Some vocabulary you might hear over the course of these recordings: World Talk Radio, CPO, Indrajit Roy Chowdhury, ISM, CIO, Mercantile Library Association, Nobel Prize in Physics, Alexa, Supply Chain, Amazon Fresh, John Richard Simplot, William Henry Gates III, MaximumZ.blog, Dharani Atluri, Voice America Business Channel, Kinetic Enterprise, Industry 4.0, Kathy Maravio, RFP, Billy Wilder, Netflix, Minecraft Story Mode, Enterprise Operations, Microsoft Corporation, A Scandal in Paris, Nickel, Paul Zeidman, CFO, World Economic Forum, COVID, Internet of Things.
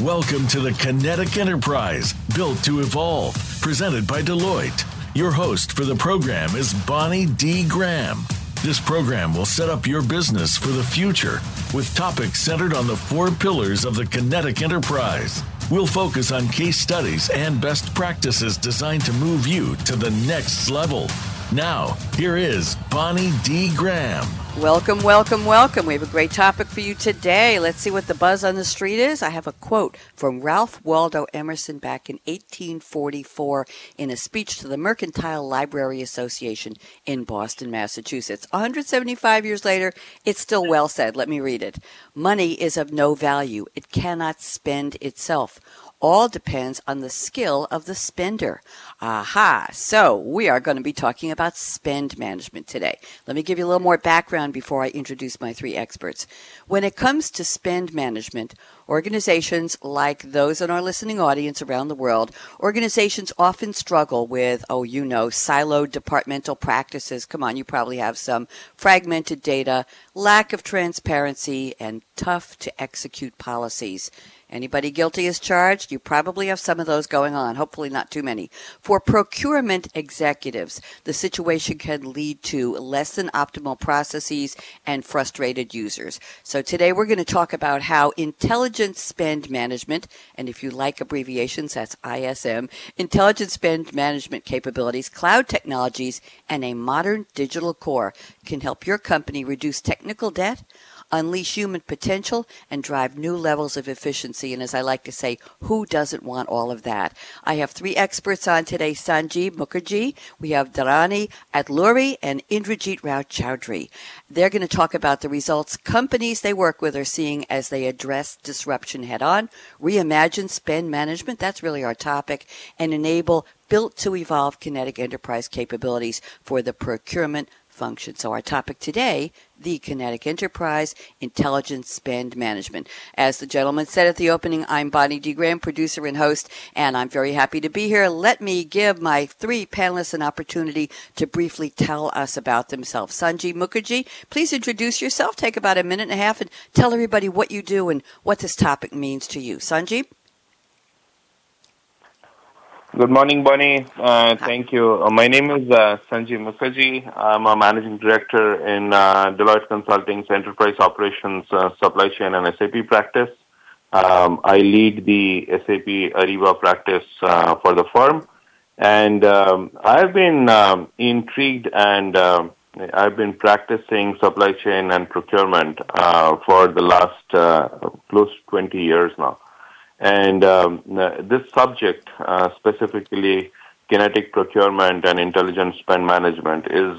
Welcome to the Kinetic Enterprise, built to evolve, presented by Deloitte. Your host for the program is Bonnie D. Graham. This program will set up your business for the future with topics centered on the four pillars of the Kinetic Enterprise. We'll focus on case studies and best practices designed to move you to the next level. Now, here is Bonnie D. Graham. Welcome, welcome, welcome. We have a great topic for you today. Let's see what the buzz on the street is. I have a quote from Ralph Waldo Emerson back in 1844 in a speech to the Mercantile Library Association in Boston, Massachusetts. 175 years later, it's still well said. Let me read it. Money is of no value. It cannot spend itself. All depends on the skill of the spender. Aha! So we are going to be talking about spend management today. Let me give you a little more background before I introduce my three experts. When it comes to spend management, organizations like those in our listening audience around the world, organizations often struggle with, siloed departmental practices. Come on, you probably have some fragmented data, lack of transparency, and tough to execute policies. Anybody guilty is charged? You probably have some of those going on, hopefully not too many. For procurement executives, the situation can lead to less than optimal processes and frustrated users. So today we're going to talk about how intelligent spend management, and if you like abbreviations, that's ISM, intelligent spend management capabilities, cloud technologies, and a modern digital core can help your company reduce technical debt, unleash human potential, and drive new levels of efficiency. And as I like to say, who doesn't want all of that? I have three experts on today, Sanjib Mukherjee, we have Dharani Atluri, and Indrajit Roy Chowdhury. They're going to talk about the results companies they work with are seeing as they address disruption head-on, reimagine spend management, that's really our topic, and enable built-to-evolve kinetic enterprise capabilities for the procurement function. So our topic today, the Kinetic Enterprise, Intelligent Spend Management. As the gentleman said at the opening, I'm Bonnie D. Graham, producer and host, and I'm very happy to be here. Let me give my three panelists an opportunity to briefly tell us about themselves. Sanjib Mukherjee, please introduce yourself. Take about a minute and a half and tell everybody what you do and what this topic means to you. Sanjib? Good morning, Bonnie. Thank you. My name is Sanjib Mukherjee. I'm a managing director in Deloitte Consulting's Enterprise Operations, Supply Chain, and SAP practice. I lead the SAP Ariba practice for the firm. And I've been intrigued and I've been practicing supply chain and procurement for the last close to 20 years now. And this subject, specifically kinetic procurement and intelligent spend management, is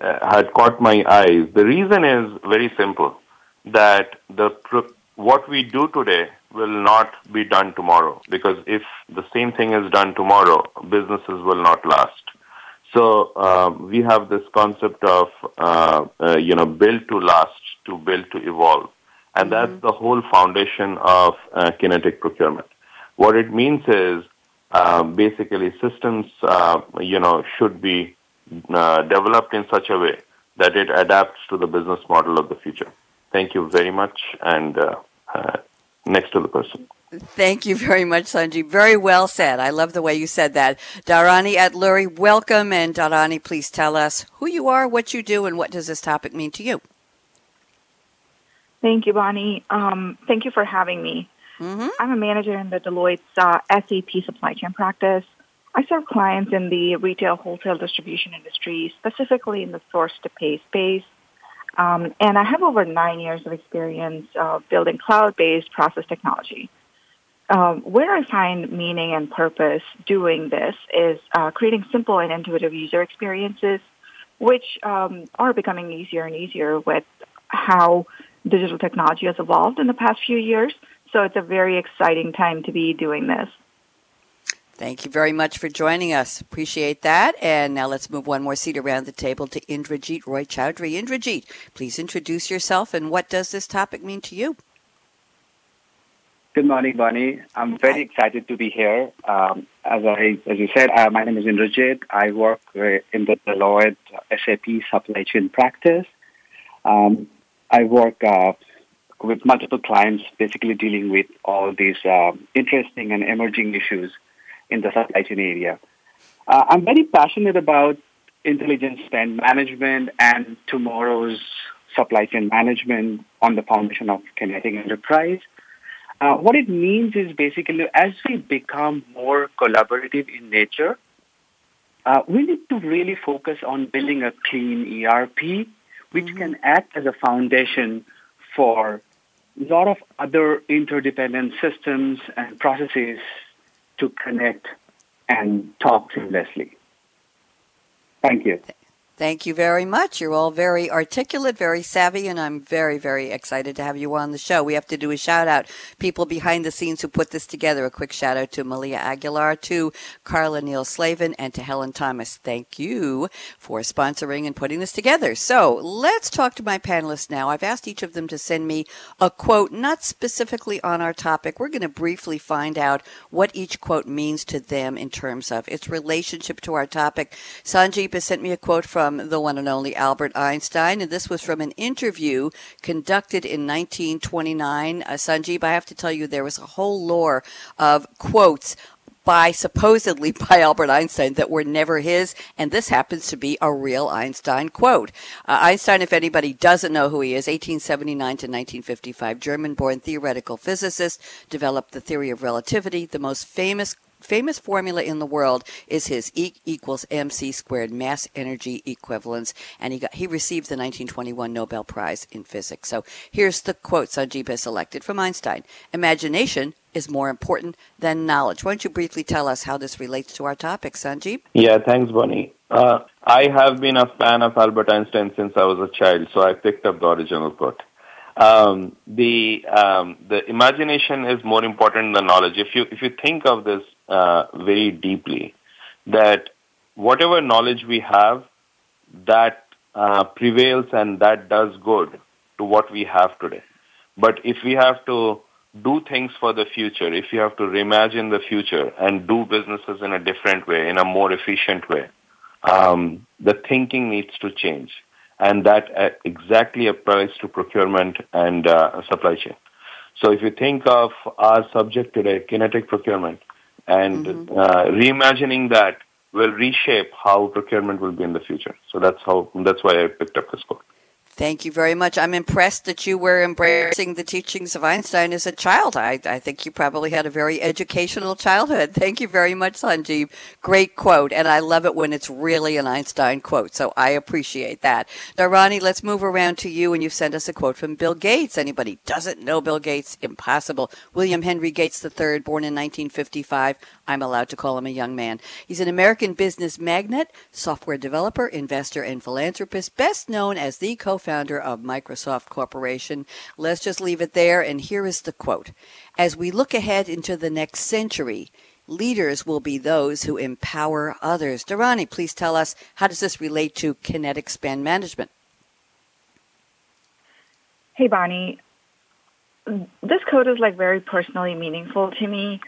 had caught my eyes. The reason is very simple, that what we do today will not be done tomorrow, because if the same thing is done tomorrow, businesses will not last. So we have this concept of, build to last, to build to evolve. And that's the whole foundation of kinetic procurement. What it means is basically systems, should be developed in such a way that it adapts to the business model of the future. Thank you very much. And next to the person. Thank you very much, Sanjib. Very well said. I love the way you said that. Dharani Atluri, welcome. And Dharani, please tell us who you are, what you do, and what does this topic mean to you? Thank you, Bonnie. Thank you for having me. I'm a manager in the Deloitte's SAP supply chain practice. I serve clients in the retail, wholesale, distribution industry, specifically in the source-to-pay space. And I have over 9 years of experience building cloud-based process technology. Where I find meaning and purpose doing this is creating simple and intuitive user experiences, which are becoming easier and easier with how digital technology has evolved in the past few years, so it's a very exciting time to be doing this. Thank you very much for joining us. Appreciate that. And now let's move one more seat around the table to Indrajit Roy Chowdhury. Indrajit, please introduce yourself and what does this topic mean to you? Good morning, Bonnie. I'm very excited to be here. As you said, my name is Indrajit. I work in the Deloitte SAP Supply Chain practice. I work with multiple clients basically dealing with all these interesting and emerging issues in the supply chain area. I'm very passionate about intelligent spend management and tomorrow's supply chain management on the foundation of Kinetic Enterprise. What it means is basically as we become more collaborative in nature, we need to really focus on building a clean ERP, which can act as a foundation for a lot of other interdependent systems and processes to connect and talk seamlessly. Thank you. Thank you very much. You're all very articulate, very savvy, and I'm very, very excited to have you on the show. We have to do a shout-out. People behind the scenes who put this together, a quick shout-out to Malia Aguilar, to Carla Neal-Slavin, and to Helen Thomas. Thank you for sponsoring and putting this together. So let's talk to my panelists now. I've asked each of them to send me a quote, not specifically on our topic. We're going to briefly find out what each quote means to them in terms of its relationship to our topic. Sanjib has sent me a quote from the one and only Albert Einstein, and this was from an interview conducted in 1929. Sanjib, I have to tell you, there was a whole lore of quotes supposedly by Albert Einstein that were never his, and this happens to be a real Einstein quote. Einstein, if anybody doesn't know who he is, 1879 to 1955, German-born theoretical physicist, developed the theory of relativity. The most famous formula in the world is his E equals MC squared, mass energy equivalence, and he received the 1921 Nobel Prize in Physics. So here's the quote Sanjib has selected from Einstein. Imagination is more important than knowledge. Why don't you briefly tell us how this relates to our topic, Sanjib? Yeah, thanks, Bonnie. I have been a fan of Albert Einstein since I was a child, so I picked up the original quote. The imagination is more important than knowledge. If you think of this very deeply, that whatever knowledge we have, that prevails and that does good to what we have today. But if we have to do things for the future, if you have to reimagine the future and do businesses in a different way, in a more efficient way, the thinking needs to change. And that exactly applies to procurement and supply chain. So if you think of our subject today, kinetic procurement, and reimagining that will reshape how procurement will be in the future. So that's why I picked up this quote. Thank you very much. I'm impressed that you were embracing the teachings of Einstein as a child. I think you probably had a very educational childhood. Thank you very much, Sanjib. Great quote, and I love it when it's really an Einstein quote, so I appreciate that. Dharani, let's move around to you, and you sent us a quote from Bill Gates. Anybody doesn't know Bill Gates? Impossible. William Henry Gates III, born in 1955. I'm allowed to call him a young man. He's an American business magnate, software developer, investor, and philanthropist, best known as the co-founder of Microsoft Corporation. Let's just leave it there, and here is the quote. As we look ahead into the next century, leaders will be those who empower others. Dharani, please tell us, how does this relate to kinetic spend management? Hey, Bonnie. This quote is like very personally meaningful to me.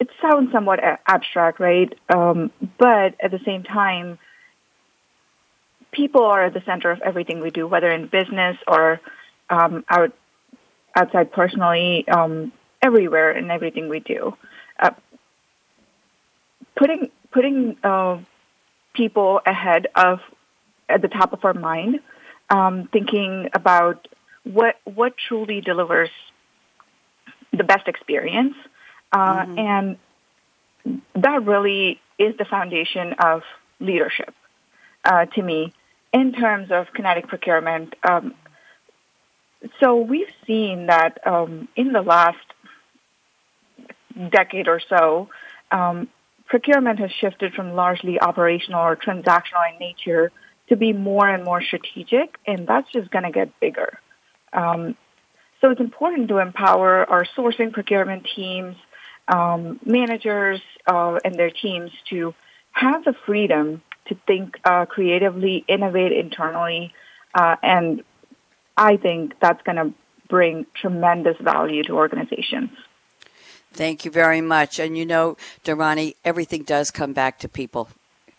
It sounds somewhat abstract, right? But at the same time, people are at the center of everything we do, whether in business or outside personally, everywhere in everything we do. Putting people at the top of our mind, thinking about what truly delivers the best experience, and that really is the foundation of leadership to me in terms of kinetic procurement. So we've seen that in the last decade or so, procurement has shifted from largely operational or transactional in nature to be more and more strategic, and that's just going to get bigger. So it's important to empower our sourcing procurement teams, managers and their teams to have the freedom to think creatively, innovate internally, and I think that's going to bring tremendous value to organizations. Thank you very much. And you know, Dharani, everything does come back to people.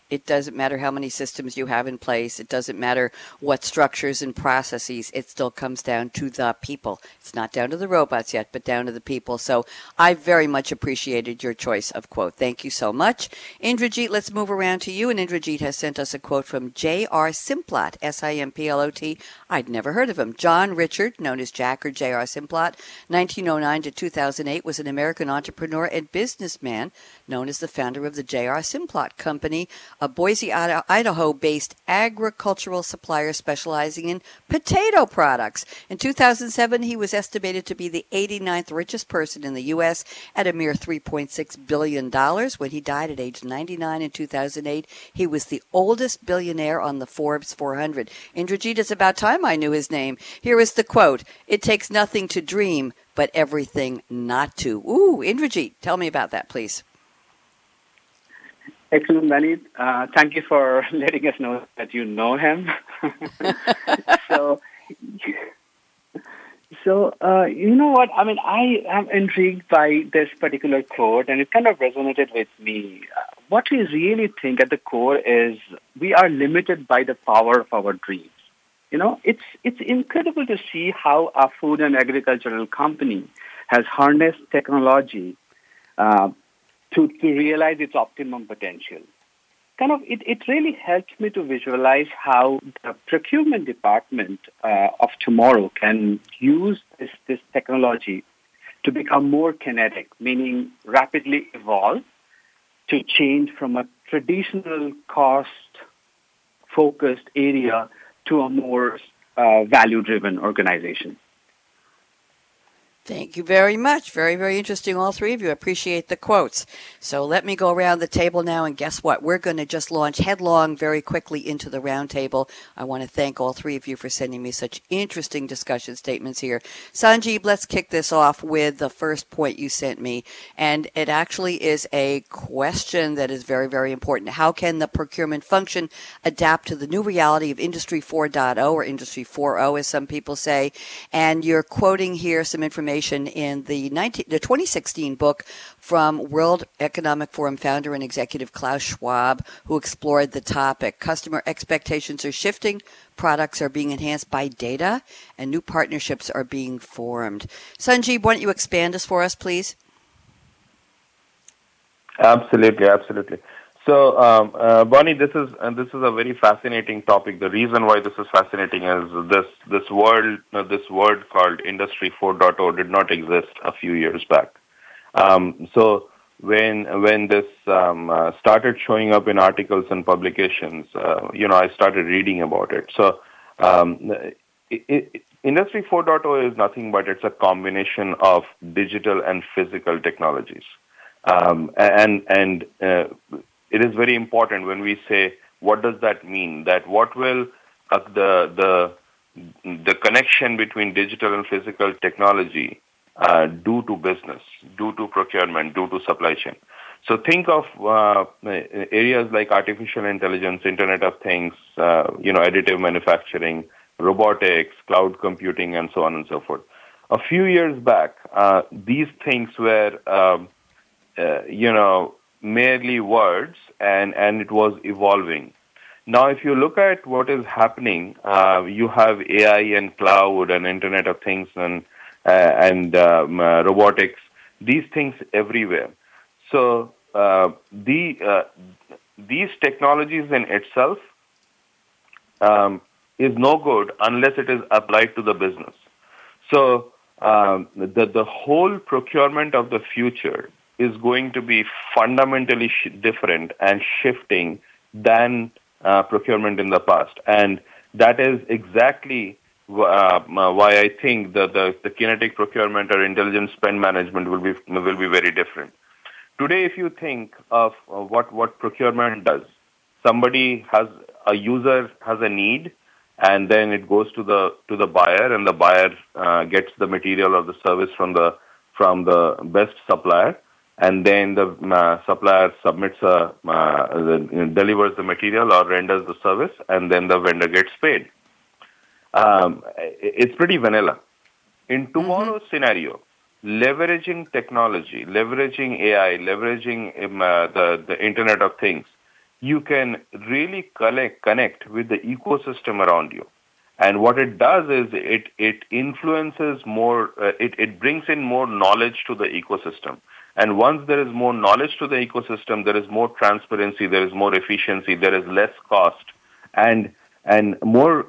It doesn't matter how many systems you have in place. It doesn't matter what structures and processes. It still comes down to the people. It's not down to the robots yet, but down to the people. So I very much appreciated your choice of quote. Thank you so much. Indrajit, let's move around to you. And Indrajit has sent us a quote from J.R. Simplot, S-I-M-P-L-O-T. I'd never heard of him. John Richard, known as Jack or J.R. Simplot, 1909 to 2008, was an American entrepreneur and businessman known as the founder of the J.R. Simplot Company, a Boise, Idaho-based agricultural supplier specializing in potato products. In 2007, he was estimated to be the 89th richest person in the U.S. at a mere $3.6 billion. When he died at age 99 in 2008, he was the oldest billionaire on the Forbes 400. Indrajit, it's about time I knew his name. Here is the quote, "It takes nothing to dream, but everything not to." Ooh, Indrajit, tell me about that, please. Excellent, Manny. Thank you for letting us know that you know him. So you know what? I mean, I am intrigued by this particular quote, and it kind of resonated with me. What we really think at the core is we are limited by the power of our dreams. You know, it's incredible to see how our food and agricultural company has harnessed technology to realize its optimum potential. Kind of, it really helped me to visualize how the procurement department of tomorrow can use this technology to become more kinetic, meaning rapidly evolve to change from a traditional cost-focused area to a more value-driven organization. Thank you very much. Very, very interesting, all three of you. I appreciate the quotes. So let me go around the table now, and guess what? We're going to just launch headlong very quickly into the round table. I want to thank all three of you for sending me such interesting discussion statements here. Sanjib, let's kick this off with the first point you sent me, and it actually is a question that is very, very important. How can the procurement function adapt to the new reality of Industry 4.0, or Industry 4.0, as some people say? And you're quoting here some information in the 2016 book from World Economic Forum founder and executive Klaus Schwab, who explored the topic. Customer expectations are shifting, products are being enhanced by data, and new partnerships are being formed. Sanjib, why don't you expand this for us, please? Absolutely. So, Bonnie, this is a very fascinating topic. The reason why this is fascinating is this word called Industry 4.0 did not exist a few years back. So when this started showing up in articles and publications, I started reading about it. So Industry 4.0 is nothing but it's a combination of digital and physical technologies, it is very important when we say, what does that mean? That what will the connection between digital and physical technology do to business, do to procurement, do to supply chain? So think of areas like artificial intelligence, Internet of Things, additive manufacturing, robotics, cloud computing, and so on and so forth. A few years back, these things were, merely words, and it was evolving. Now, if you look at what is happening, you have AI and cloud and Internet of Things and robotics. These things everywhere. So these technologies in itself is no good unless it is applied to the business. So the whole procurement of the future is going to be fundamentally different and shifting than procurement in the past. And that is exactly why I think that the kinetic procurement or intelligent spend management will be very different. Today, if you think of what procurement does, a user has a need, and then it goes to the buyer, and the buyer gets the material or the service from the best supplier. And then the supplier delivers the material or renders the service, and then the vendor gets paid. It's pretty vanilla. In tomorrow's scenario, leveraging technology, leveraging AI, leveraging the Internet of Things you can really connect with the ecosystem around you. And what it does is it influences more, it brings in more knowledge to the ecosystem. And once there is more knowledge to the ecosystem, there is more transparency, there is more efficiency, there is less cost. And more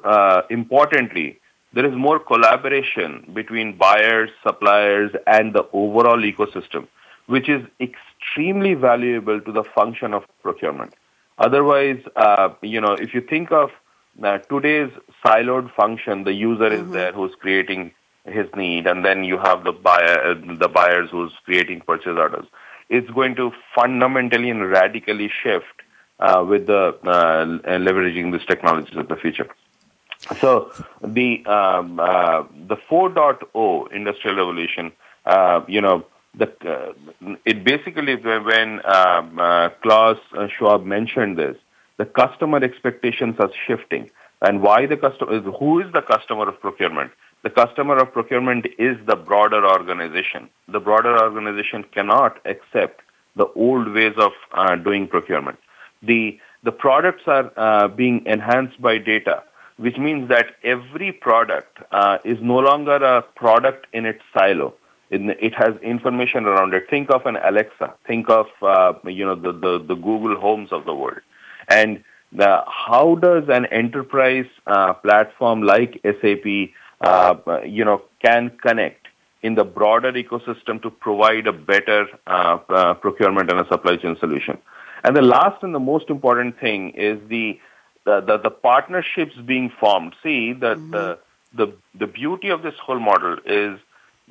importantly, there is more collaboration between buyers, suppliers, and the overall ecosystem, which is extremely valuable to the function of procurement. Otherwise, if you think of today's siloed function, the user mm-hmm. is there who's creating his need, and then you have the buyers who's creating purchase orders. It's going to fundamentally and radically shift with the leveraging these technologies of the future. So the 4.0 industrial revolution, it basically when Klaus Schwab mentioned this, the customer expectations are shifting. And why the customer is, who is the customer of procurement? The customer of procurement is the broader organization. The broader organization cannot accept the old ways of doing procurement. The products are being enhanced by data, which means that every product is no longer a product in its silo. It has information around it. Think of an Alexa. Think of the Google Homes of the world. And how does an enterprise platform like SAP can connect in the broader ecosystem to provide a better procurement and a supply chain solution? And the last and the most important thing is the partnerships being formed. See, the beauty of this whole model is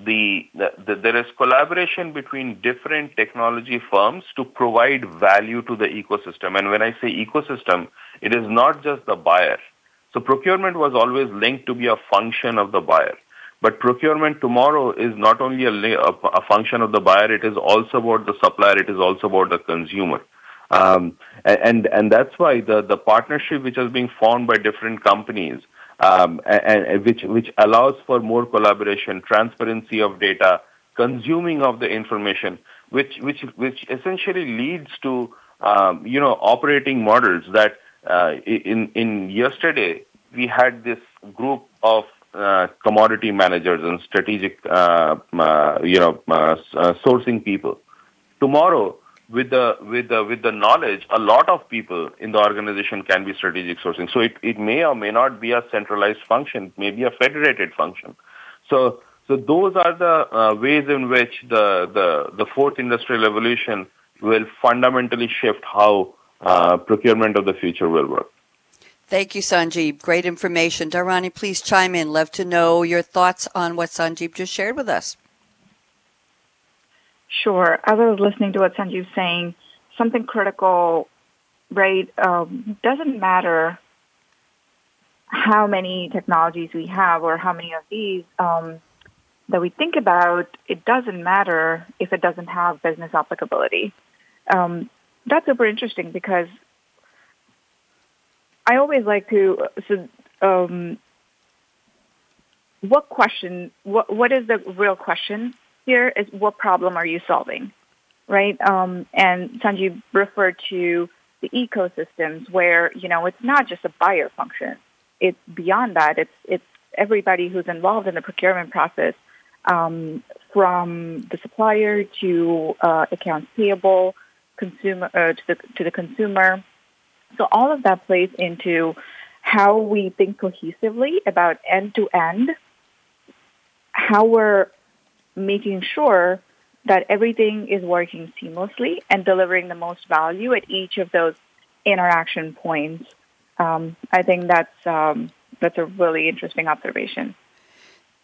there is collaboration between different technology firms to provide value to the ecosystem. And when I say ecosystem, it is not just the buyer. So procurement was always linked to be a function of the buyer. But procurement tomorrow is not only a function of the buyer, it is also about the supplier, it is also about the consumer. And that's why the partnership which is being formed by different companies which allows for more collaboration, transparency of data, consuming of the information, which essentially leads to operating models that in yesterday we had this group of commodity managers and strategic sourcing people. Tomorrow, with the knowledge, a lot of people in the organization can be strategic sourcing. So it may or may not be a centralized function, it may be a federated function. So those are the ways in which the fourth industrial revolution will fundamentally shift how procurement of the future will work. Thank you, Sanjib. Great information. Dharani, please chime in. Love to know your thoughts on what Sanjib just shared with us. Sure. As I was listening to what Sanjib was saying, something critical, right? Doesn't matter how many technologies we have or how many of these that we think about, it doesn't matter if it doesn't have business applicability. That's super interesting because I always like to... what is the real question? Here is what problem are you solving, right? And Sanjib referred to the ecosystems where, it's not just a buyer function. It's beyond that. It's everybody who's involved in the procurement process, from the supplier to accounts payable, consumer to the consumer. So all of that plays into how we think cohesively about end-to-end, how we're making sure that everything is working seamlessly and delivering the most value at each of those interaction points. I think that's a really interesting observation.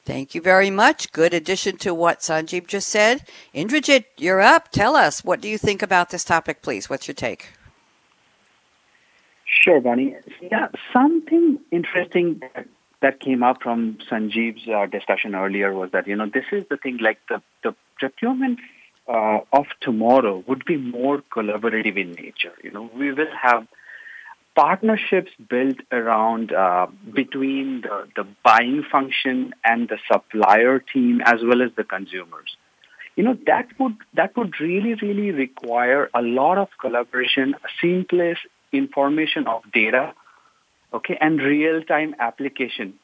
Thank you very much. Good addition to what Sanjib just said. Indrajit, you're up. Tell us, what do you think about this topic, please? What's your take? Sure, Bonnie. Yeah, something interesting that came up from Sanjib's discussion earlier was that, this is the thing, like the procurement of tomorrow would be more collaborative in nature. We will have partnerships built around between the buying function and the supplier team as well as the consumers. That would really, really require a lot of collaboration, a seamless information of data, okay, and real-time application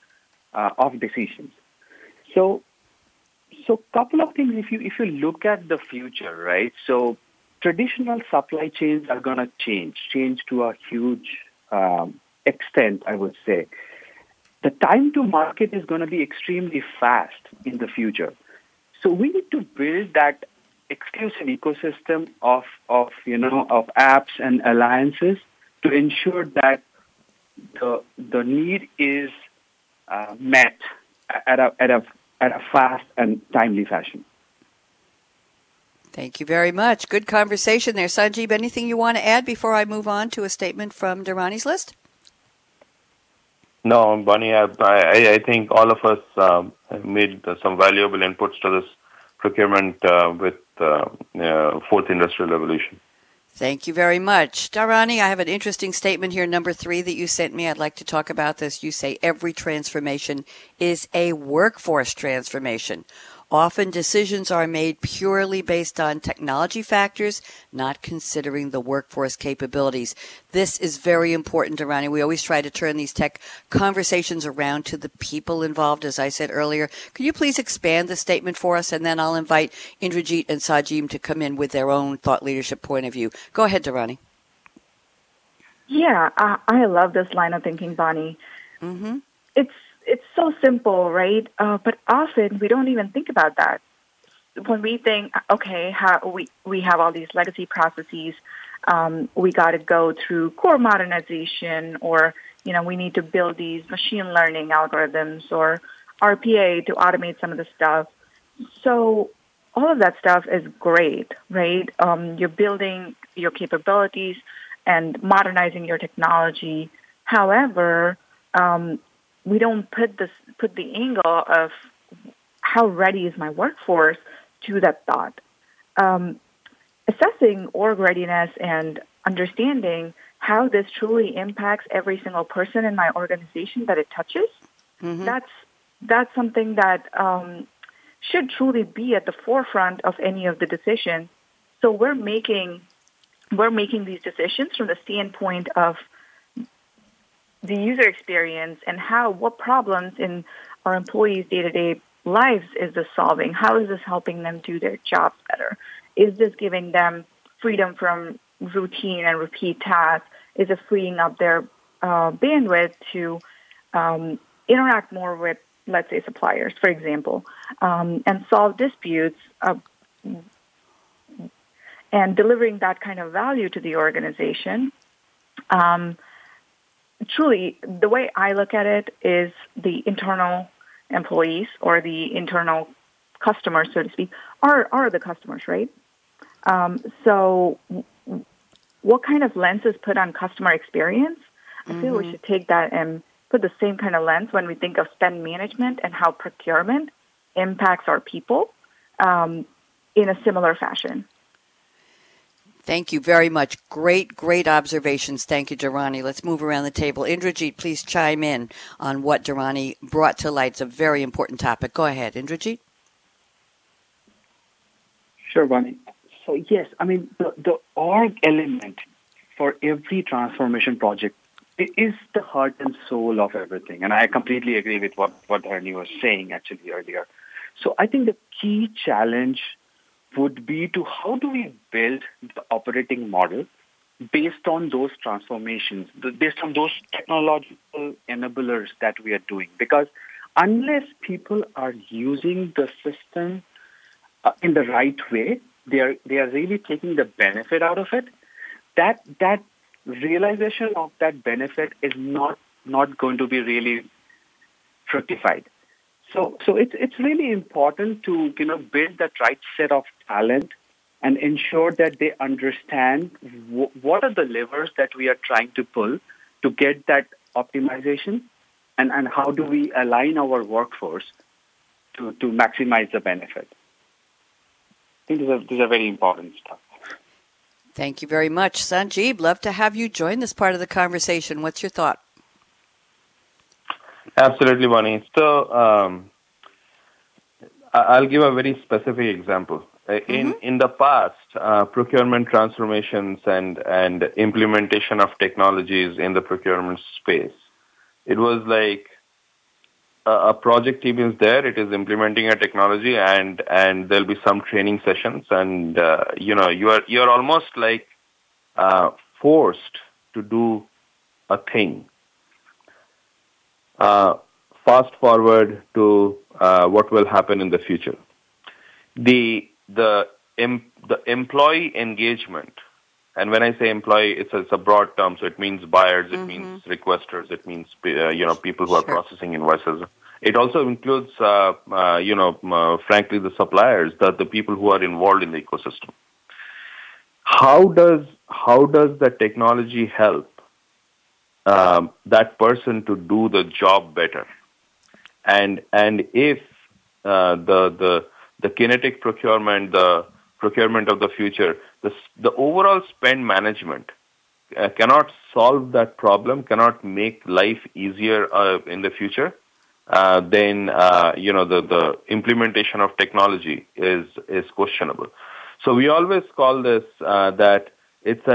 of decisions. So couple of things, if you look at the future, right? So traditional supply chains are going to change to a huge extent, I would say. The time to market is going to be extremely fast in the future. So we need to build that exclusive ecosystem of apps and alliances to ensure that the need is met at a fast and timely fashion. Thank you very much. Good conversation there. Sanjib, anything you want to add before I move on to a statement from Dharani's list? No, Bonnie, I think all of us made some valuable inputs to this procurement with Fourth Industrial Revolution. Thank you very much. Dharani, I have an interesting statement here, number 3, that you sent me. I'd like to talk about this. You say every transformation is a workforce transformation. Often decisions are made purely based on technology factors, not considering the workforce capabilities. This is very important, Dharani. We always try to turn these tech conversations around to the people involved, as I said earlier. Could you please expand the statement for us? And then I'll invite Indrajit and Sanjib to come in with their own thought leadership point of view. Go ahead, Dharani. Yeah, I love this line of thinking, Bonnie. Mm-hmm. It's so simple, right? But often we don't even think about that. When we think, okay, we have all these legacy processes, we got to go through core modernization, or we need to build these machine learning algorithms or RPA to automate some of the stuff. So all of that stuff is great, right? You're building your capabilities and modernizing your technology. However, we don't put the angle of how ready is my workforce to that thought. Assessing org readiness and understanding how this truly impacts every single person in my organization that it touches, mm-hmm. that's something that should truly be at the forefront of any of the decisions. So we're making these decisions from the standpoint of the user experience and what problems in our employees' day-to-day lives is this solving? How is this helping them do their jobs better? Is this giving them freedom from routine and repeat tasks? Is it freeing up their bandwidth to interact more with, let's say, suppliers, for example, and solve disputes and delivering that kind of value to the organization? Truly, the way I look at it is the internal employees or the internal customers, so to speak, are the customers, right? So what kind of lens is put on customer experience? I feel we should take that and put the same kind of lens when we think of spend management and how procurement impacts our people in a similar fashion. Thank you very much. Great observations. Thank you, Dharani. Let's move around the table. Indrajit, please chime in on what Dharani brought to light. It's a very important topic. Go ahead, Indrajit. Sure, Bonnie. So, yes, I mean, the org element for every transformation project, it is the heart and soul of everything. And I completely agree with what Dharani was saying actually earlier. So I think the key challenge would be to how do we build the operating model based on those transformations, based on those technological enablers that we are doing. Because unless people are using the system in the right way, they are really taking the benefit out of it. That realization of that benefit is not going to be really fructified. So it's really important to build that right set of talent and ensure that they understand what are the levers that we are trying to pull to get that optimization, and how do we align our workforce to maximize the benefit. I think these are very important stuff. Thank you very much. Sanjib, love to have you join this part of the conversation. What's your thought? Absolutely, Bonnie. So I'll give a very specific example. In the past, procurement transformations and implementation of technologies in the procurement space, it was like a project team is there, it is implementing a technology, and there'll be some training sessions, and you're almost like forced to do a thing. Fast forward to what will happen in the future. The employee engagement, and when I say employee, it's a broad term, so it means buyers, it means requesters, it means people who are processing invoices. It also includes frankly the suppliers, the people who are involved in the ecosystem. How does the technology help that person to do the job better? And if the kinetic procurement, the procurement of the future, the overall spend management cannot solve that problem, cannot make life easier in the future, then the implementation of technology is questionable. So we always call this that it's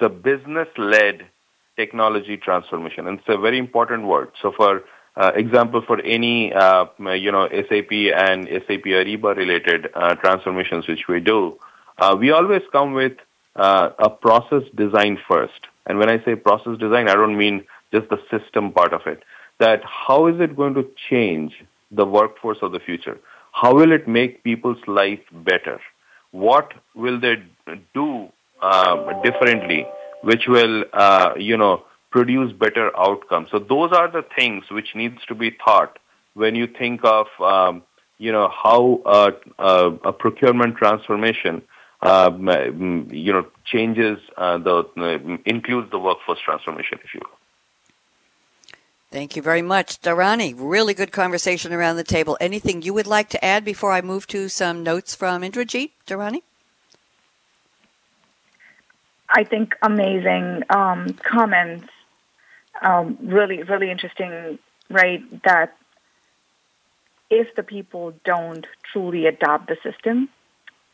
a business-led technology transformation, and it's a very important word. So for example, for any SAP and SAP Ariba related transformations which we do, we always come with a process design first. And when I say process design, I don't mean just the system part of it. That how is it going to change the workforce of the future? How will it make people's life better? What will they do differently, which will produce better outcomes? So those are the things which needs to be thought when you think of how a procurement transformation changes includes the workforce transformation, if you will. Thank you very much, Dharani. Really good conversation around the table. Anything you would like to add before I move to some notes from Indrajit, Dharani? I think amazing comments. Really, really interesting, right, that if the people don't truly adopt the system,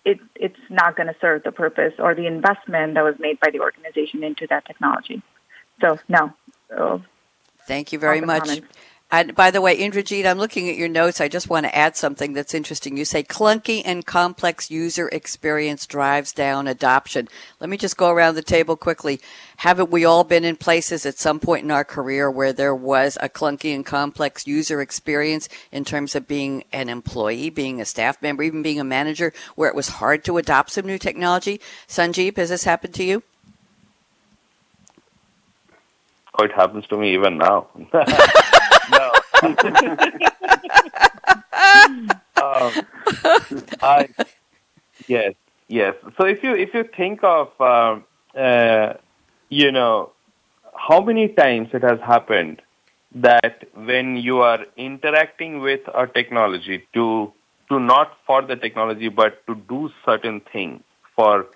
it's not going to serve the purpose or the investment that was made by the organization into that technology. So, no. Thank you very much. And by the way, Indrajit, I'm looking at your notes. I just want to add something that's interesting. You say clunky and complex user experience drives down adoption. Let me just go around the table quickly. Haven't we all been in places at some point in our career where there was a clunky and complex user experience in terms of being an employee, being a staff member, even being a manager, where it was hard to adopt some new technology? Sanjib, has this happened to you? Oh, it happens to me even now. No. Yes. So if you think of, how many times it has happened that when you are interacting with a technology to not for the technology, but to do certain things for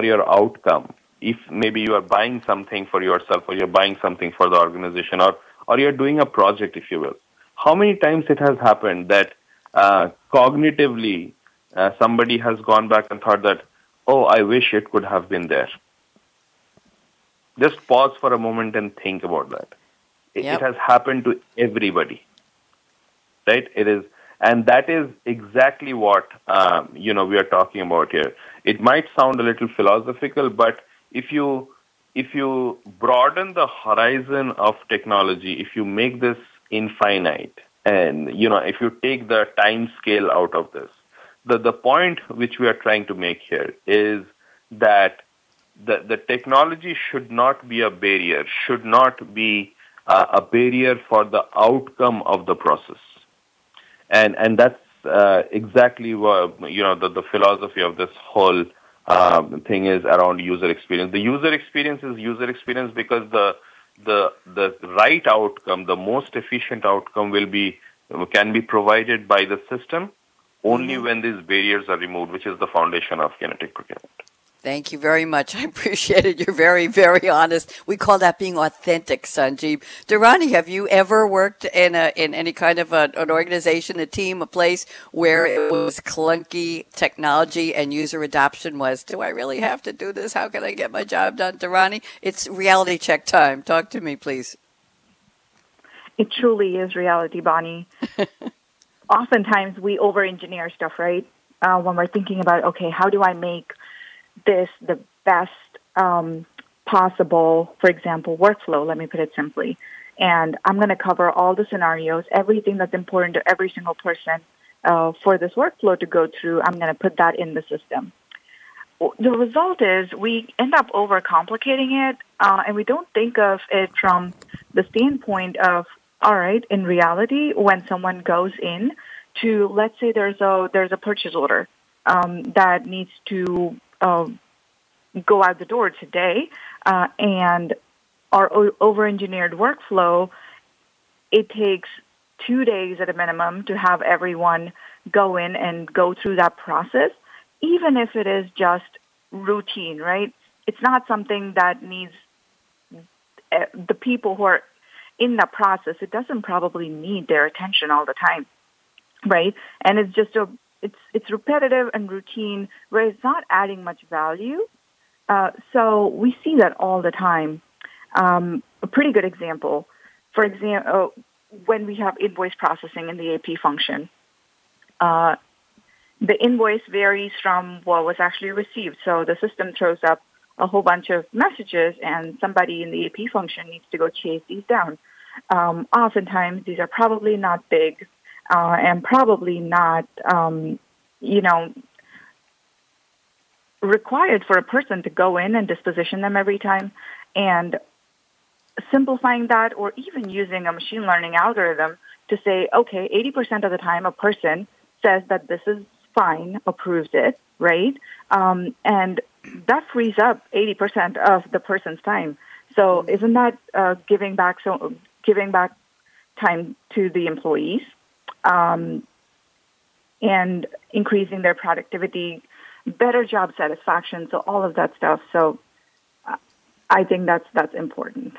your outcome. If maybe you are buying something for yourself, or you're buying something for the organization, or you're doing a project, if you will. How many times it has happened that cognitively somebody has gone back and thought that, oh, I wish it could have been there. Just pause for a moment and think about that. It has happened to everybody, right? It is, and that is exactly what we are talking about here. It might sound a little philosophical, but if you broaden the horizon of technology, if you make this infinite, and if you take the time scale out of this, the point which we are trying to make here is that the technology should not be a barrier, should not be a barrier for the outcome of the process, and that's exactly what the philosophy of this whole thing is around user experience. The user experience is user experience because the right outcome, the most efficient outcome can be provided by the system only when these barriers are removed, which is the foundation of kinetic procurement. Thank you very much. I appreciate it. You're very, very honest. We call that being authentic, Sanjib. Dharani, have you ever worked in any kind of an organization, a team, a place where it was clunky technology and user adoption was, do I really have to do this? How can I get my job done? Dharani, it's reality check time. Talk to me, please. It truly is reality, Bonnie. Oftentimes we over-engineer stuff, right? When we're thinking about, okay, how do I make this the best possible, for example, workflow, let me put it simply. And I'm going to cover all the scenarios, everything that's important to every single person for this workflow to go through, I'm going to put that in the system. The result is we end up overcomplicating it, and we don't think of it from the standpoint of, all right, in reality, when someone goes in to, let's say there's a purchase order that needs to go out the door today, and our over-engineered workflow, it takes 2 days at a minimum to have everyone go in and go through that process, even if it is just routine, right? It's not something that needs the people who are in the process. It doesn't probably need their attention all the time, right? And it's just it's repetitive and routine, where it's not adding much value. So we see that all the time. A pretty good example, for example, when we have invoice processing in the AP function, the invoice varies from what was actually received. So the system throws up a whole bunch of messages, and somebody in the AP function needs to go chase these down. Oftentimes, these are probably not big and probably not, you know, required for a person to go in and disposition them every time. And simplifying that, or even using a machine learning algorithm to say, okay, 80% of the time a person says that this is fine, approves it, right? And that frees up 80% of the person's time. So isn't that giving back time to the employees and increasing their productivity, better job satisfaction, so all of that stuff. So I think that's important.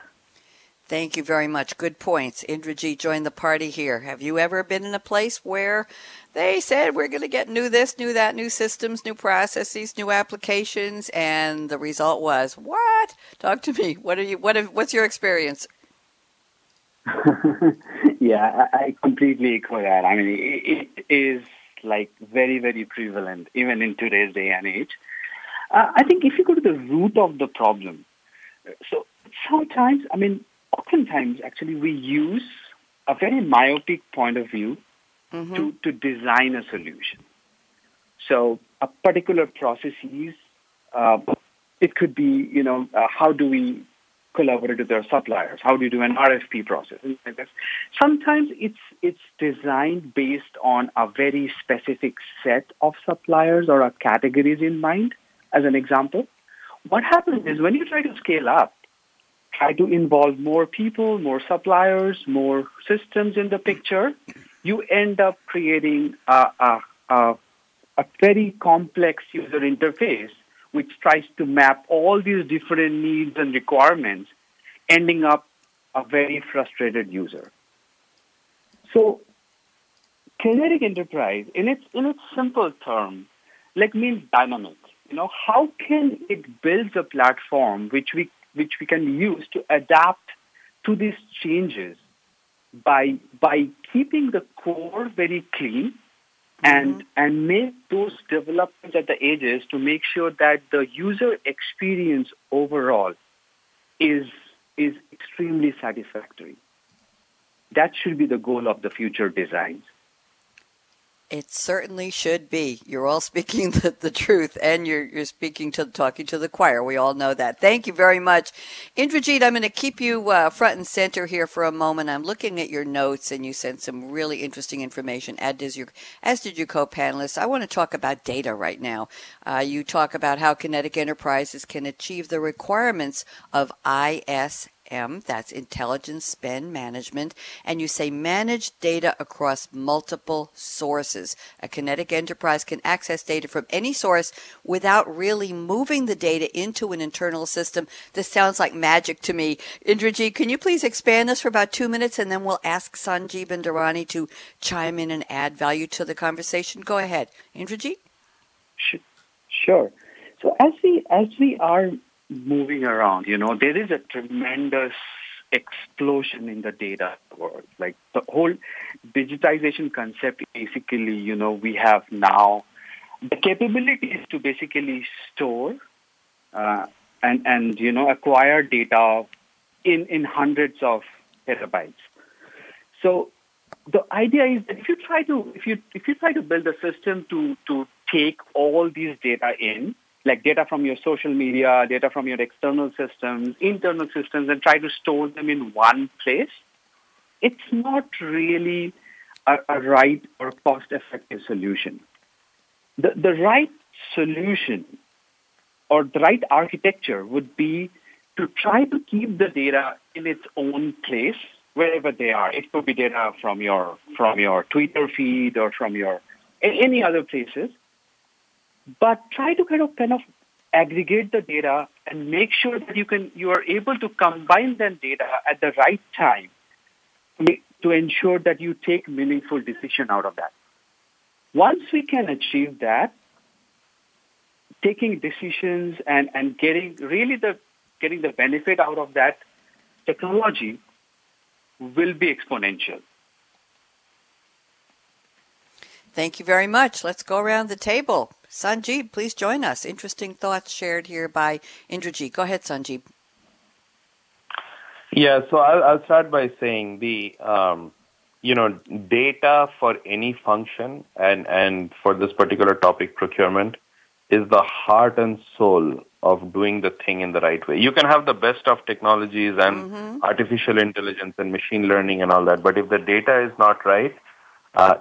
Thank you very much. Good points. Indrajit joined the party here. Have you ever been in a place where they said, we're going to get new this, new that, new systems, new processes, new applications, and the result was, what? Talk to me. What's your experience? Yeah, I completely echo that. I mean, it is like very, very prevalent, even in today's day and age. I think if you go to the root of the problem, so sometimes, I mean, oftentimes, actually, we use a very myopic point of view to design a solution. So a particular process is, it could be, you know, how do we collaborate with our suppliers? How do you do an RFP process? Sometimes it's designed based on a very specific set of suppliers or a categories in mind, as an example. What happens is when you try to scale up, try to involve more people, more suppliers, more systems in the picture, you end up creating a very complex user interface which tries to map all these different needs and requirements, ending up a very frustrated user. So Kinetic Enterprise, in its simple term, like means dynamic. You know, how can it build a platform which we can use to adapt to these changes by keeping the core very clean and make those developments at the edges to make sure that the user experience overall is extremely satisfactory. That should be the goal of the future designs. It certainly should be. You're all speaking the truth, and you're talking to the choir. We all know that. Thank you very much. Indrajit, I'm going to keep you front and center here for a moment. I'm looking at your notes, and you sent some really interesting information, as did your co-panelists. I want to talk about data right now. You talk about how Kinetic Enterprises can achieve the requirements of ISM. ISM, that's Intelligent Spend Management, and you say manage data across multiple sources. A Kinetic Enterprise can access data from any source without really moving the data into an internal system. This sounds like magic to me. Indrajit, can you please expand this for about 2 minutes, and then we'll ask Sanjib and Dharani to chime in and add value to the conversation? Go ahead, Indrajit. Sure. So as we are moving around, you know, there is a tremendous explosion in the data world. Like the whole digitization concept, basically, you know, we have now the capabilities to basically store and you know, acquire data in hundreds of terabytes. So the idea is that if you try to build a system to take all these data in, like data from your social media, data from your external systems, internal systems, and try to store them in one place, it's not really a right or cost-effective solution. The right solution or the right architecture would be to try to keep the data in its own place wherever they are. It could be data from your Twitter feed or from your any other places. But try to kind of aggregate the data and make sure that you are able to combine that data at the right time to ensure that you take meaningful decision out of that. Once we can achieve that, taking decisions and getting the benefit out of that technology will be exponential. Thank you very much. Let's go around the table. Sanjib, please join us. Interesting thoughts shared here by Indrajit. Go ahead, Sanjib. Yeah, so I'll start by saying the, you know, data for any function and for this particular topic, procurement, is the heart and soul of doing the thing in the right way. You can have the best of technologies and artificial intelligence and machine learning and all that, but if the data is not right,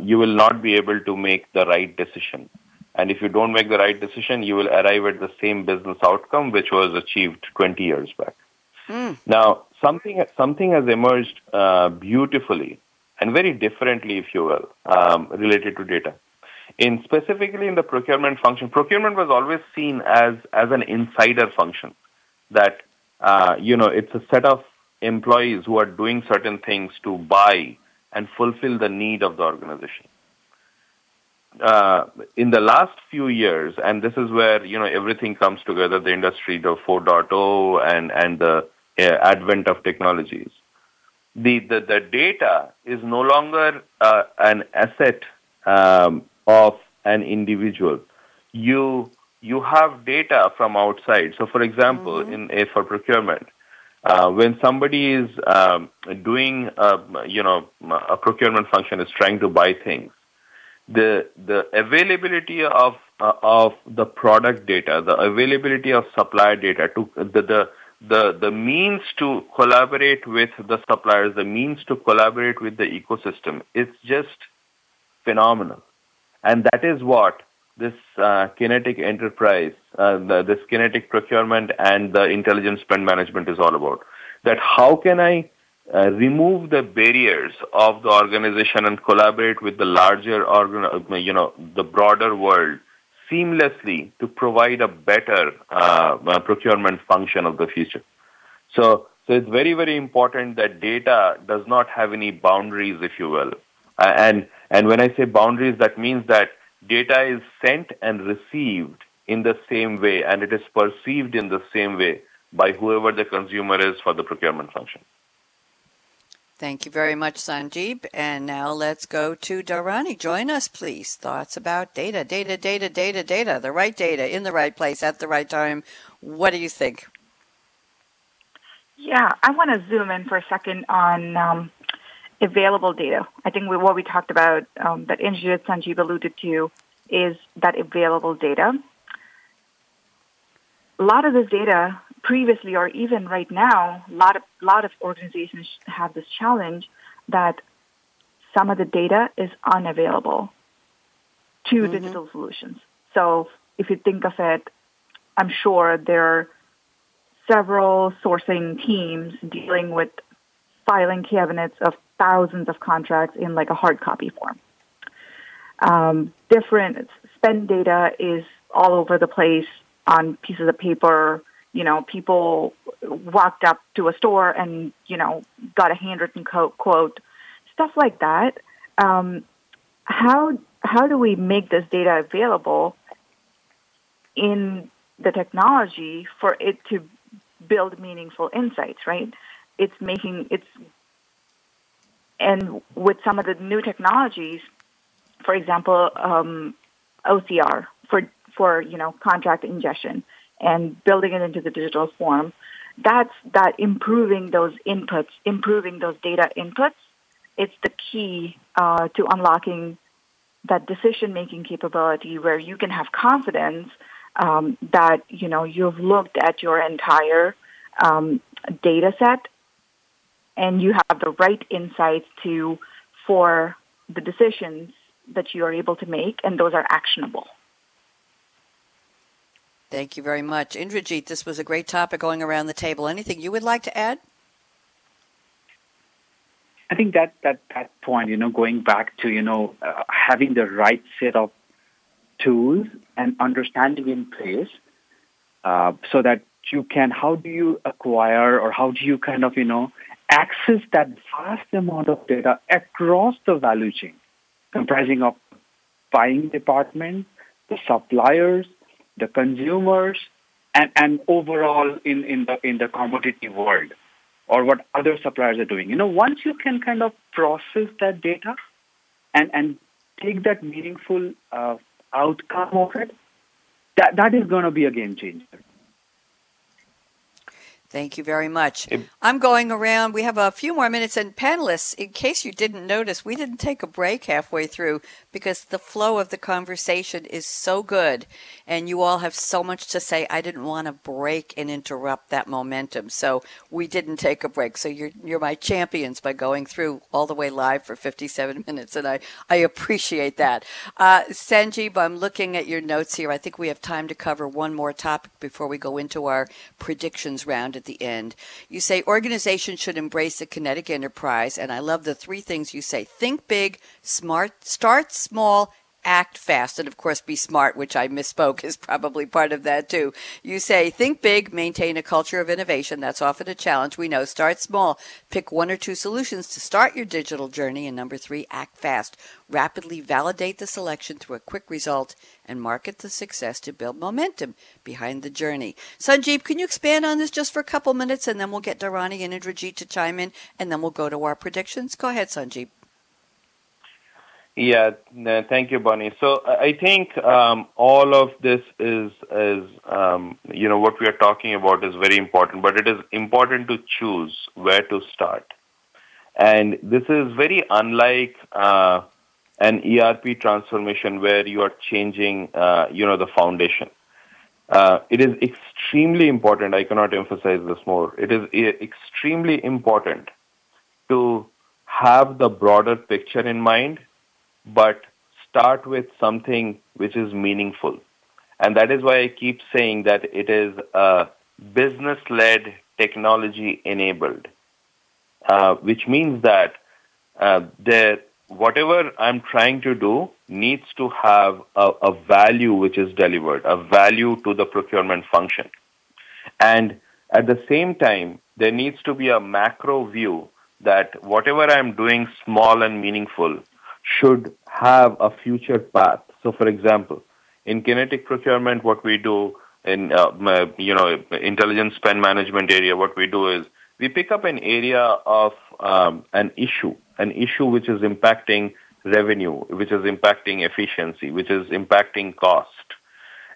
you will not be able to make the right decision. And if you don't make the right decision, you will arrive at the same business outcome which was achieved 20 years back. Now, something has emerged beautifully and very differently, if you will, related to data. Specifically in the procurement function, procurement was always seen as an insider function that, you know, it's a set of employees who are doing certain things to buy and fulfill the need of the organization. In the last few years, and this is where, you know, everything comes together, the industry, the 4.0 and the advent of technologies, the data is no longer an asset of an individual. You have data from outside. So, for example, for procurement, when somebody is doing, you know, a procurement function is trying to buy things, the availability of the product data, the availability of supplier data, to the means to collaborate with the suppliers, the means to collaborate with the ecosystem, it's just phenomenal. And that is what this Kinetic Enterprise, this Kinetic Procurement and the Intelligent Spend Management is all about. That how can I remove the barriers of the organization and collaborate with the larger, you know, the broader world seamlessly to provide a better procurement function of the future. So it's very, very important that data does not have any boundaries, if you will. And when I say boundaries, that means that data is sent and received in the same way, and it is perceived in the same way by whoever the consumer is for the procurement function. Thank you very much, Sanjib. And now let's go to Dharani. Join us, please. Thoughts about data, data, data, data, data, the right data in the right place at the right time. What do you think? Yeah, I want to zoom in for a second on available data. I think what we talked about that Indrajit, Sanjib alluded to is that available data. A lot of this data previously or even right now, a lot of organizations have this challenge that some of the data is unavailable to digital solutions. So if you think of it, I'm sure there are several sourcing teams dealing with filing cabinets of thousands of contracts in like a hard copy form. Different spend data is all over the place on pieces of paper. You know, people walked up to a store and, you know, got a handwritten quote, stuff like that. How do we make this data available in the technology for it to build meaningful insights, right? And with some of the new technologies, for example, OCR for you know, contract ingestion and building it into the digital form, that's improving those inputs, improving those data inputs. It's the key to unlocking that decision-making capability where you can have confidence that, you know, you've looked at your entire data set and you have the right insights for the decisions that you are able to make, and those are actionable. Thank you very much. Indrajit, this was a great topic going around the table. Anything you would like to add? I think that point, you know, going back to, you know, having the right set of tools and understanding in place so that you can, how do you acquire or how do you kind of, you know, access that vast amount of data across the value chain, comprising of buying department, the suppliers, the consumers, and overall in the commodity world, or what other suppliers are doing. You know, once you can kind of process that data and take that meaningful outcome of it, that is going to be a game changer. Thank you very much. I'm going around. We have a few more minutes. And panelists, in case you didn't notice, we didn't take a break halfway through because the flow of the conversation is so good. And you all have so much to say. I didn't want to break and interrupt that momentum. So we didn't take a break. So you're my champions by going through all the way live for 57 minutes. And I appreciate that. Sanjib, I'm looking at your notes here. I think we have time to cover one more topic before we go into our predictions round at the end. You say organizations should embrace the kinetic enterprise, and I love the three things you say: think big, smart, start small, act fast, and of course be smart, which I misspoke, is probably part of that too. You say think big, maintain a culture of innovation. That's often a challenge, we know. Start small, pick one or two solutions to start your digital journey. And number three, act fast, rapidly validate the selection through a quick result and market the success to build momentum behind the journey. Sanjib, can you expand on this just for a couple minutes, and then we'll get Dharani and Indrajit to chime in, and then we'll go to our predictions. Go ahead, Sanjib. Yeah, thank you, Bonnie. So I think all of this is you know, what we are talking about is very important, but it is important to choose where to start. And this is very unlike an ERP transformation where you are changing, you know, the foundation. It is extremely important. I cannot emphasize this more. It is extremely important to have the broader picture in mind, but start with something which is meaningful. And that is why I keep saying that it is business-led, technology-enabled, which means that whatever I'm trying to do needs to have a value which is delivered, a value to the procurement function. And at the same time, there needs to be a macro view that whatever I'm doing, small and meaningful, should have a future path. So, for example, in kinetic procurement, what we do in you know, intelligence spend management area, what we do is we pick up an area of an issue which is impacting revenue, which is impacting efficiency, which is impacting cost,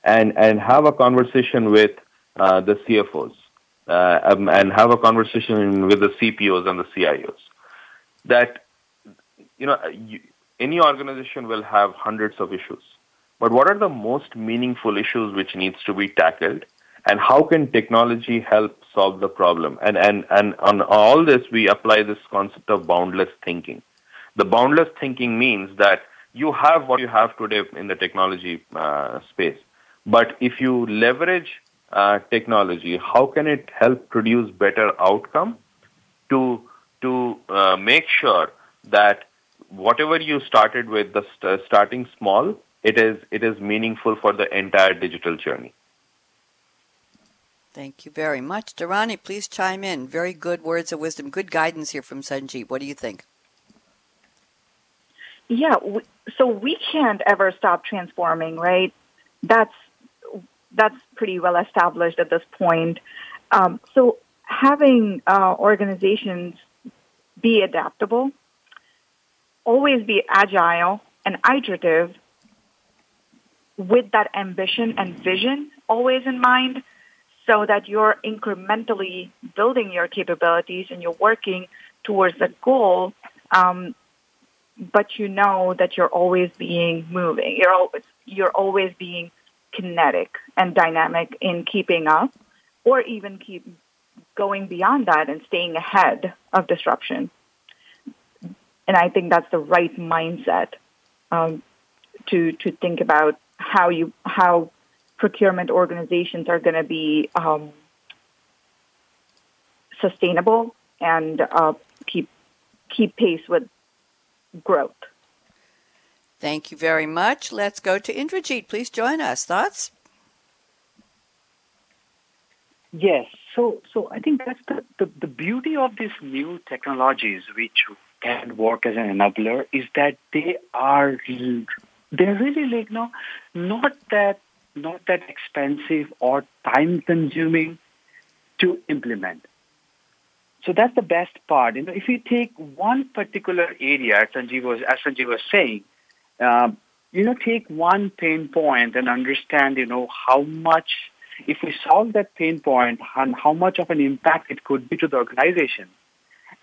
and have a conversation with the CFOs and have a conversation with the CPOs and the CIOs. That, you know, any organization will have hundreds of issues, but what are the most meaningful issues which needs to be tackled, and how can technology help solve the problem? And on all this, we apply this concept of boundless thinking. The boundless thinking means that you have what you have today in the technology space, but if you leverage technology? How can it help produce better outcome to make sure that whatever you started with, the starting small, it is meaningful for the entire digital journey. Thank you very much. Dharani, please chime in. Very good words of wisdom. Good guidance here from Sanjib. What do you think? Yeah, so we can't ever stop transforming, right? That's pretty well established at this point. So having organizations be adaptable, always be agile and iterative with that ambition and vision always in mind, so that you're incrementally building your capabilities and you're working towards the goal, but you know that you're always being moving. You're always being kinetic and dynamic in keeping up, or even keep going beyond that and staying ahead of disruption. And I think that's the right mindset to think about how procurement organizations are going to be sustainable and keep pace with growth. Thank you very much. Let's go to Indrajit. Please join us. Thoughts? Yes. So I think that's the beauty of these new technologies, which can work as an enabler, is that they're really like not that expensive or time-consuming to implement. So that's the best part. You know, if you take one particular area, as Sanjib was saying, take one pain point and understand, how much, if we solve that pain point, and how much of an impact it could be to the organization.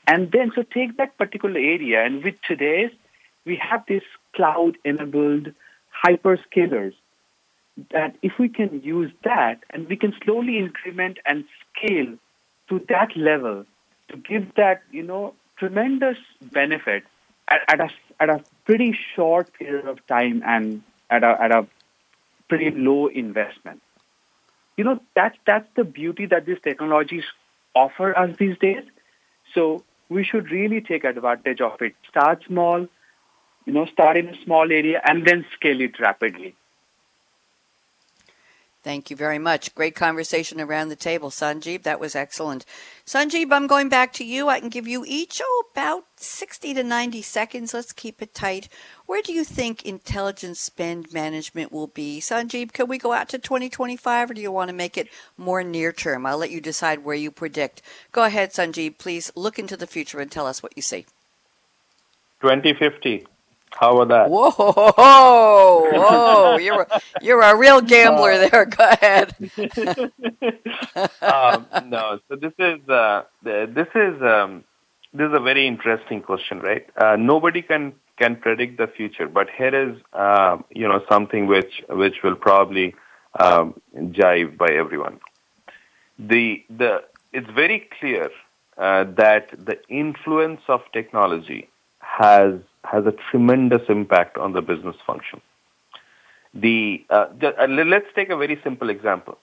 And then, so take that particular area, and with today's, we have these cloud-enabled hyperscalers, that if we can use that and we can slowly increment and scale to that level to give that, tremendous benefit at a pretty short period of time and at a pretty low investment. That's the beauty that these technologies offer us these days. So we should really take advantage of it. Start small, start in a small area and then scale it rapidly. Thank you very much. Great conversation around the table, Sanjib. That was excellent. Sanjib, I'm going back to you. I can give you each about 60 to 90 seconds. Let's keep it tight. Where do you think intelligent spend management will be? Sanjib, can we go out to 2025, or do you want to make it more near term? I'll let you decide where you predict. Go ahead, Sanjib. Please look into the future and tell us what you see. 2050. How about that? Whoa! You're a real gambler there. Go ahead. No, so this is a very interesting question, right? Nobody can predict the future, but here is something which will probably jive by everyone. It's very clear that the influence of technology has a tremendous impact on the business function. Let's take a very simple example.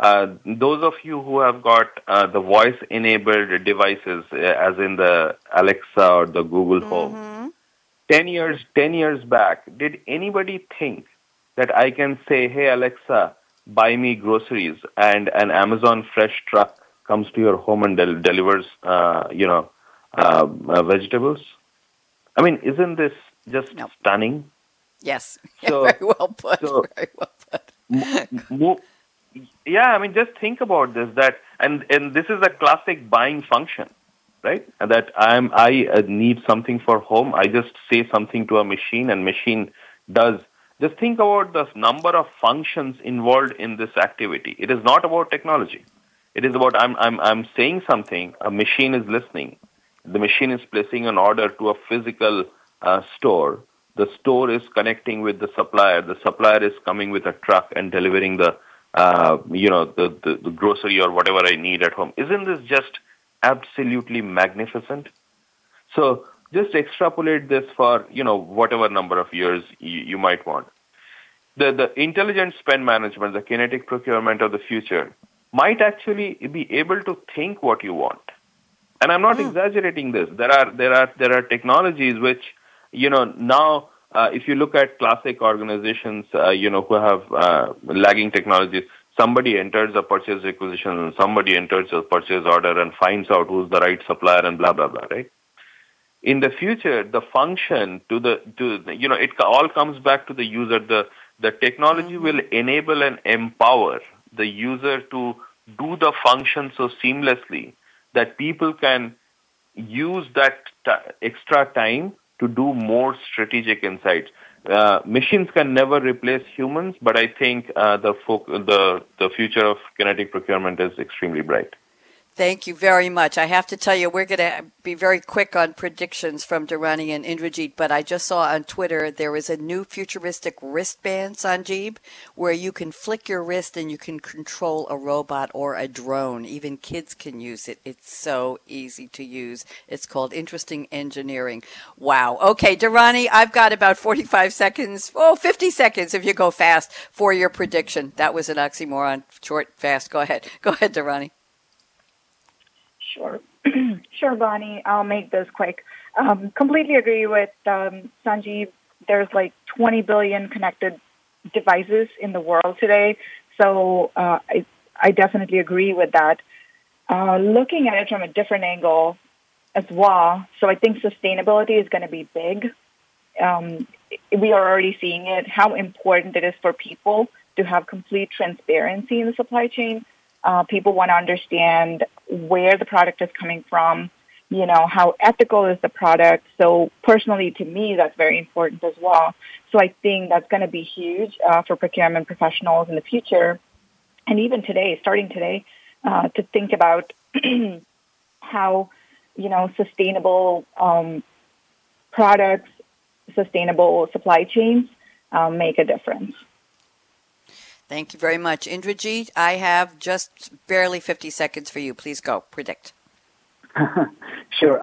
Those of you who have got the voice-enabled devices, as in the Alexa or the Google Home, 10 years back, did anybody think that I can say, hey, Alexa, buy me groceries, and an Amazon Fresh truck comes to your home and delivers vegetables? I mean, isn't this just stunning? Yes. So, yeah, very well put. So, very well put. Yeah, I mean, just think about this. That and this is a classic buying function, right? That I need something for home. I just say something to a machine, and machine does. Just think about the number of functions involved in this activity. It is not about technology. It is about I'm saying something. A machine is listening. The machine is placing an order to a physical store. The store is connecting with the supplier. The supplier is coming with a truck and delivering the grocery or whatever I need at home. Isn't this just absolutely magnificent? So just extrapolate this for, whatever number of years you might want. The intelligent spend management, the kinetic procurement of the future might actually be able to think what you want. And I'm not exaggerating this. There are technologies which, you know, now if you look at classic organizations, you know, who have lagging technologies, somebody enters a purchase requisition and somebody enters a purchase order and finds out who's the right supplier and blah, blah, blah, right? In the future, the function to the, you know, it all comes back to the user. The technology will enable and empower the user to do the function so seamlessly that people can use that extra time to do more strategic insights. Machines can never replace humans, but I think the future of kinetic procurement is extremely bright. Thank you very much. I have to tell you, we're going to be very quick on predictions from Dharani and Indrajit, but I just saw on Twitter there is a new futuristic wristband, Sanjib, where you can flick your wrist and you can control a robot or a drone. Even kids can use it. It's so easy to use. It's called Interesting Engineering. Wow. Okay, Dharani, I've got about 45 seconds, 50 seconds if you go fast, for your prediction. That was an oxymoron, short, fast. Go ahead. Go ahead, Dharani. Sure. Sure, Bonnie. I'll make this quick. Completely agree with Sanjib. There's like 20 billion connected devices in the world today. So I definitely agree with that. Looking at it from a different angle as well. So I think sustainability is going to be big. We are already seeing it, how important it is for people to have complete transparency in the supply chain. People want to understand where the product is coming from, you know, how ethical is the product. So personally, to me, that's very important as well. So I think that's going to be huge for procurement professionals in the future. And even today, starting today, to think about how, you know, sustainable products, sustainable supply chains make a difference. Thank you very much. Indrajit, I have just barely 50 seconds for you. Please go. Predict. Sure.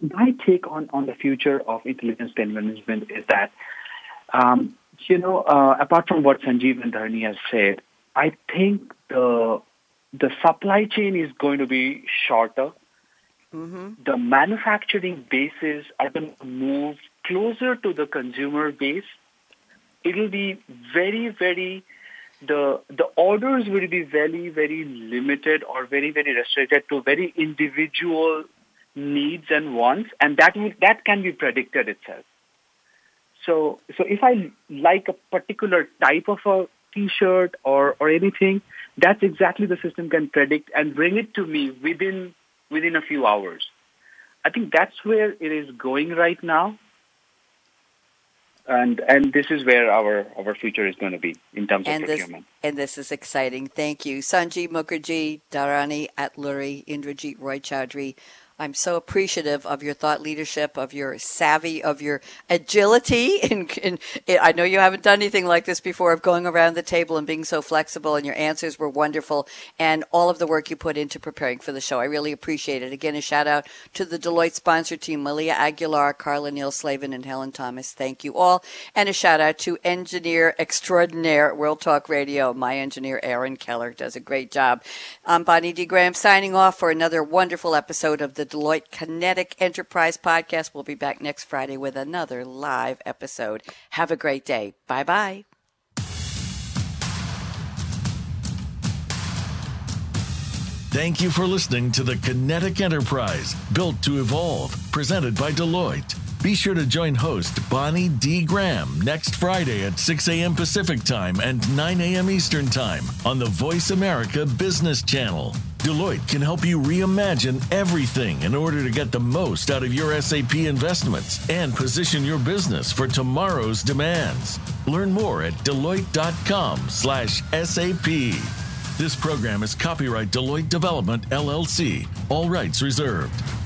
My take on the future of intelligence spend management is that, you know, apart from what Sanjib and Dharani have said, I think the supply chain is going to be shorter. Mm-hmm. The manufacturing bases are going to move closer to the consumer base. It will be very, very... The orders will be very, very limited or very, very restricted to very individual needs and wants, and that can be predicted itself. So if I like a particular type of a T-shirt or anything, that's exactly the system can predict and bring it to me within a few hours. I think that's where it is going right now. And this is where our future is going to be in terms of procurement. And this is exciting. Thank you. Sanjib Mukherjee, Dharani Atluri, Indrajit Roy Chowdhury. I'm so appreciative of your thought leadership, of your savvy, of your agility. I know you haven't done anything like this before, of going around the table and being so flexible, and your answers were wonderful, and all of the work you put into preparing for the show. I really appreciate it. Again, a shout out to the Deloitte sponsor team, Malia Aguilar, Carla Neal-Slavin, and Helen Thomas. Thank you all. And a shout out to engineer extraordinaire at World Talk Radio. My engineer, Aaron Keller, does a great job. I'm Bonnie D. Graham signing off for another wonderful episode of the Deloitte Kinetic Enterprise Podcast. We'll be back next Friday with another live episode. Have a great day. Bye-bye. Thank you for listening to the Kinetic Enterprise, built to evolve, presented by Deloitte. Be sure to join host Bonnie D. Graham next Friday at 6 a.m. Pacific Time and 9 a.m. Eastern Time on the Voice America Business Channel. Deloitte can help you reimagine everything in order to get the most out of your SAP investments and position your business for tomorrow's demands. Learn more at Deloitte.com/SAP. This program is copyright Deloitte Development, LLC. All rights reserved.